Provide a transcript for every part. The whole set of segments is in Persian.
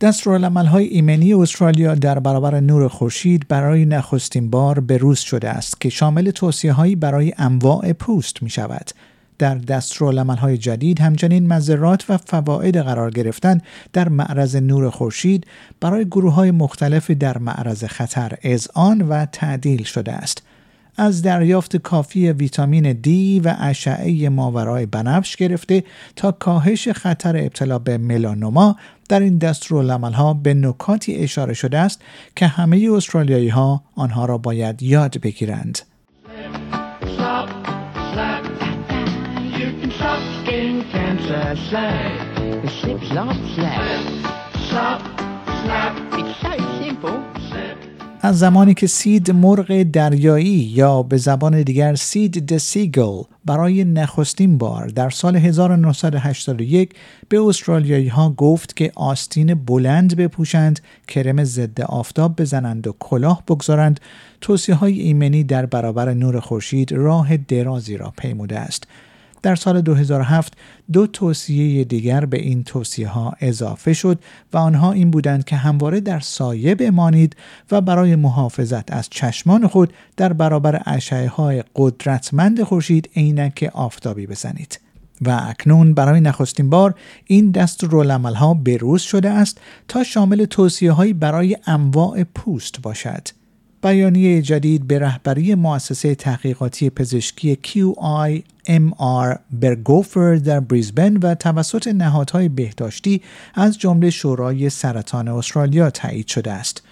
دستورالعمل‌های ایمنی استرالیا در برابر نور خورشید برای نخستین بار به روز شده است که شامل توصیه‌هایی برای انواع پوست می‌شود. در دستورالعمل‌های جدید همچنین مضرات و فواید قرار گرفتن در معرض نور خورشید برای گروه‌های مختلف در معرض خطر اذعان و تعدیل شده است. از دریافت کافی ویتامین دی و اشعه ماورای بنفش گرفته تا کاهش خطر ابتلا به ملانوما، در این دستورالعمل‌ها به نکاتی اشاره شده است که همه استرالیایی‌ها آنها را باید یاد بگیرند. از زمانی که سید مرغ دریایی یا به زبان دیگر سید د سیگل برای نخستین بار در سال 1981 به استرالیایی ها گفت که آستین بلند بپوشند، کرم ضد آفتاب بزنند و کلاه بگذارند، توصیه های ایمنی در برابر نور خورشید راه درازی را پیموده است. در سال 2007 دو توصیه دیگر به این توصیه ها اضافه شد و آنها این بودند که همواره در سایه بمانید و برای محافظت از چشمان خود در برابر اشعه های قدرتمند خورشید عینک آفتابی بزنید. و اکنون برای نخستین بار این دستورالعمل ها بروز شده است تا شامل توصیه هایی برای انواع پوست باشد. بیانیه جدید به رهبری مؤسسه تحقیقاتی پزشکی QIMR Berghofer در بریزبن و توسط نهادهای بهداشتی از جمله شورای سرطان استرالیا تایید شده است.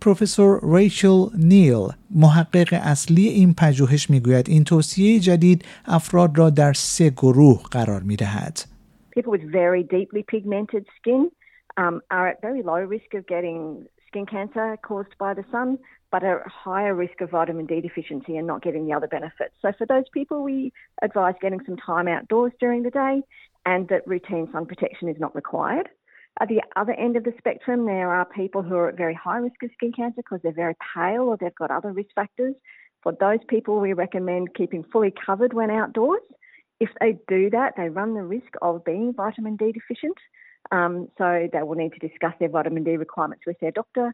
پروفسور ریچل نیل، محقق اصلی این پژوهش، میگوید این توصیه جدید افراد را در سه گروه قرار می‌دهد. People with very deeply pigmented skin are at very low risk of getting skin cancer caused by the sun, but a higher risk of vitamin D deficiency and not getting the other benefits. So for those people, we advise getting some time outdoors during the day and that routine sun protection is not required. At the other end of the spectrum, there are people who are at very high risk of skin cancer because they're very pale or they've got other risk factors. For those people, we recommend keeping fully covered when outdoors. If they do that, they run the risk of being vitamin D deficient. So they will need to discuss their vitamin D requirements with their doctor.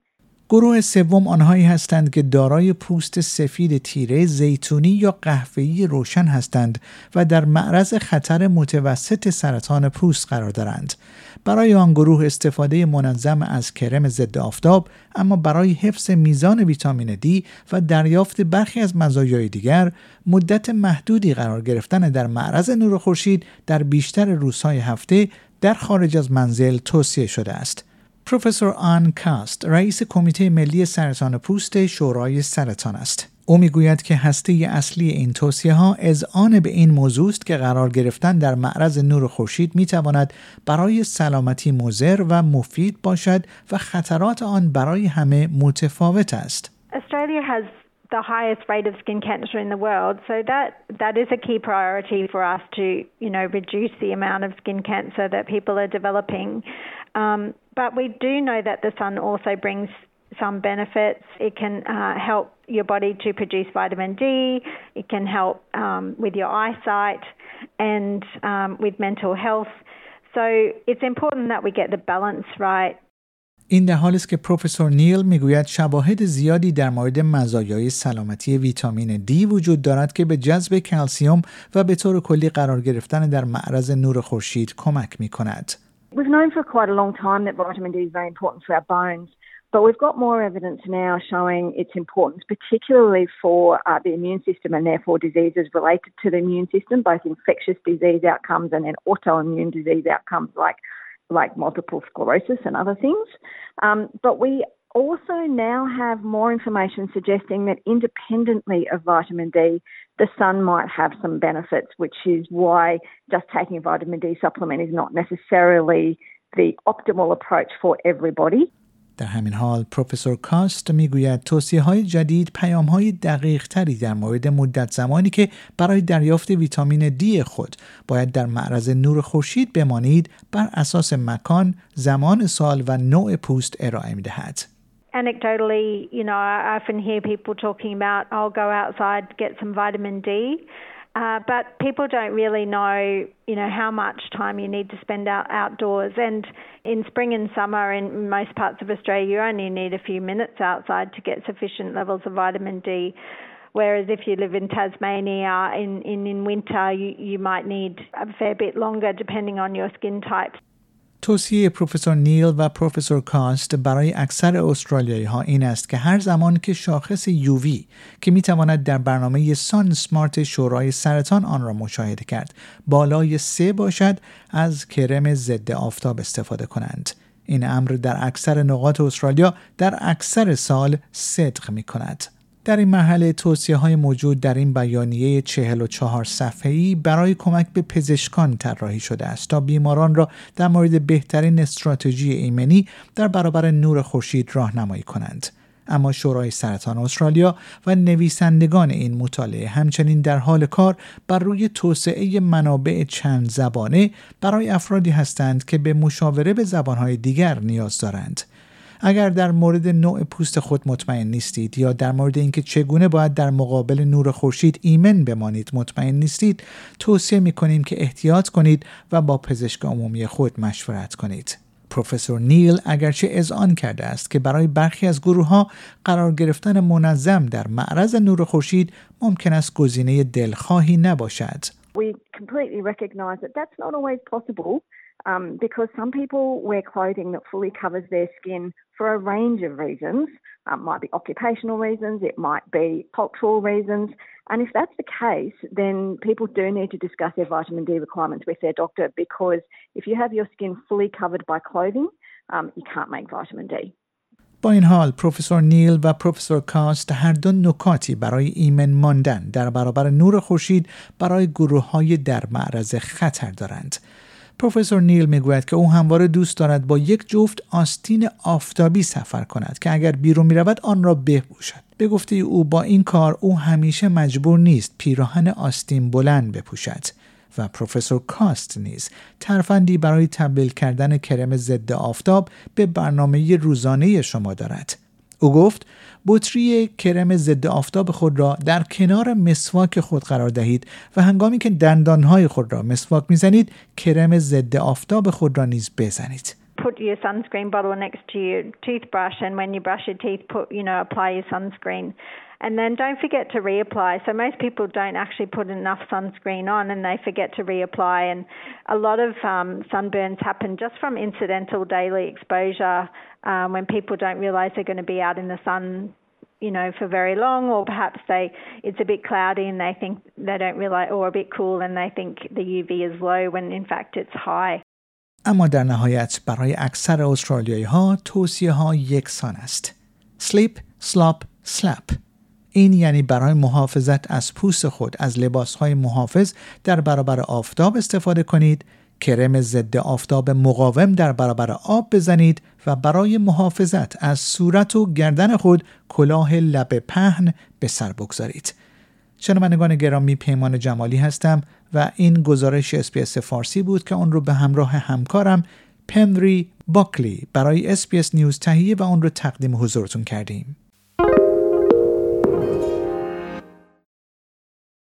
گروه سوم آنهایی هستند که دارای پوست سفید تیره، زیتونی یا قهوه‌ای روشن هستند و در معرض خطر متوسط سرطان پوست قرار دارند. برای آن گروه استفاده منظم از کرم ضد آفتاب، اما برای حفظ میزان ویتامین دی و دریافت برخی از مزایای دیگر، مدت محدودی قرار گرفتن در معرض نور خورشید در بیشتر روزهای هفته در خارج از منزل توصیه شده است. پروفسور آن کاست، رئیس کمیته ملی سرطان پوست شورای سرطان است. او میگوید که هسته اصلی این توصیه ها اذعان به این موضوع است که قرار گرفتن در معرض نور خورشید میتواند برای سلامتی مضر و مفید باشد و خطرات آن برای همه متفاوت است. Australia has the highest rate of skin cancer in the world, so that is a key priority for us to, reduce the amount of skin cancer that people are developing. But we do know that the sun also brings some benefits. It can help your body to produce vitamin D. It can help with your eyesight and with mental health. So it's important that we get the balance right. این در حالی است که پروفسور نیل میگوید شواهد زیادی در مورد مزایای سلامتی ویتامین دی وجود دارد که به جذب کلسیم و به طور کلی قرار گرفتن در معرض نور خورشید کمک میکند. We've known for quite a long time that vitamin D is very important for our bones, but we've got more evidence now showing its importance, particularly for the immune system and therefore diseases related to the immune system, both infectious disease outcomes and then autoimmune disease outcomes like multiple sclerosis and other things. But we also now have more information suggesting that independently of vitamin D, the sun might have some benefits, which is why just taking a vitamin D supplement is not necessarily the optimal approach for everybody. در همین حال پروفسور کاست میگوید توصیه‌های جدید پیام‌های دقیق‌تری در مورد مدت زمانی که برای دریافت ویتامین دی خود باید در معرض نور خورشید بمانید بر اساس مکان، زمان سال و نوع پوست ارائه می‌دهد. Anecdotally, I often hear people talking about, I'll go outside, get some vitamin D. But people don't really know, how much time you need to spend outdoors. And in spring and summer, in most parts of Australia, you only need a few minutes outside to get sufficient levels of vitamin D. Whereas if you live in Tasmania, in winter, you might need a fair bit longer depending on your skin type. توصیه پروفسور نیل و پروفسور کاست برای اکثر استرالیایی ها این است که هر زمان که شاخص یووی که می تواند در برنامه سان سمارت شورای سرطان آن را مشاهده کرد بالای 3 باشد، از کرم ضد آفتاب استفاده کنند. این امر در اکثر نقاط استرالیا در اکثر سال صدق می کند. در این مرحله توصیه‌های موجود در این بیانیه 44 صفحه‌ای برای کمک به پزشکان طراحی شده است تا بیماران را در مورد بهترین استراتژی ایمنی در برابر نور خورشید راهنمایی کنند. اما شورای سرطان استرالیا و نویسندگان این مطالعه همچنین در حال کار بر روی توسعه منابع چند زبانه برای افرادی هستند که به مشاوره به زبان‌های دیگر نیاز دارند. اگر در مورد نوع پوست خود مطمئن نیستید یا در مورد اینکه چگونه باید در مقابل نور خورشید ایمن بمانید مطمئن نیستید، توصیه می‌کنیم که احتیاط کنید و با پزشک عمومی خود مشورت کنید. پروفسور نیل اگرچه اذعان کرده است که برای برخی از گروه‌ها قرار گرفتن منظم در معرض نور خورشید ممکن است گزینه دلخواهی نباشد. We completely recognize that that's not always possible. Because some people wear clothing that fully covers their skin for a range of reasons. It might be occupational reasons, it might be cultural reasons. And if that's the case, then people do need to discuss their vitamin D requirements with their doctor, because if you have your skin fully covered by clothing, you can't make vitamin D. با این حال پروفسور نیل و پروفسور کاست هر دو نکاتی برای ایمن ماندن در برابر نور خورشید برای گروه‌های در معرض خطر دارند. پروفسور نیل میگوید که او همواره دوست دارد با یک جفت آستین آفتابی سفر کند که اگر بیرون میرود آن را بپوشد. به گفته او با این کار او همیشه مجبور نیست پیراهن آستین بلند بپوشد. و پروفسور کاست نیز ترفندی برای تبدیل کردن کرم ضد آفتاب به برنامه روزانه شما دارد. او گفت بطری کرم ضد آفتاب خود را در کنار مسواک خود قرار دهید و هنگامی که دندانهای خود را مسواک میزنید کرم ضد آفتاب خود را نیز بزنید. Put your sunscreen bottle next to your toothbrush, and when you brush your teeth, apply your sunscreen. And then don't forget to reapply. So most people don't actually put enough sunscreen on and they forget to reapply. And a lot of sunburns happen just from incidental daily exposure when people don't realise they're going to be out in the sun, for very long, or perhaps it's a bit cloudy and they think they don't realise, or a bit cool and they think the UV is low when in fact it's high. اما در نهایت برای اکثر استرالیایی ها توصیه ها یکسان است. Sleep, slop, slap. این یعنی برای محافظت از پوست خود از لباسهای محافظ در برابر آفتاب استفاده کنید، کرم ضد آفتاب مقاوم در برابر آب بزنید و برای محافظت از صورت و گردن خود کلاه لب پهن به سر بگذارید. شنوندگان گرامی، پیمان جمالی هستم و این گزارش اس‌بی‌اس فارسی بود که اون رو به همراه همکارم پنری باکلی برای اس‌بی‌اس نیوز تهیه و اون رو تقدیم حضورتون کردیم.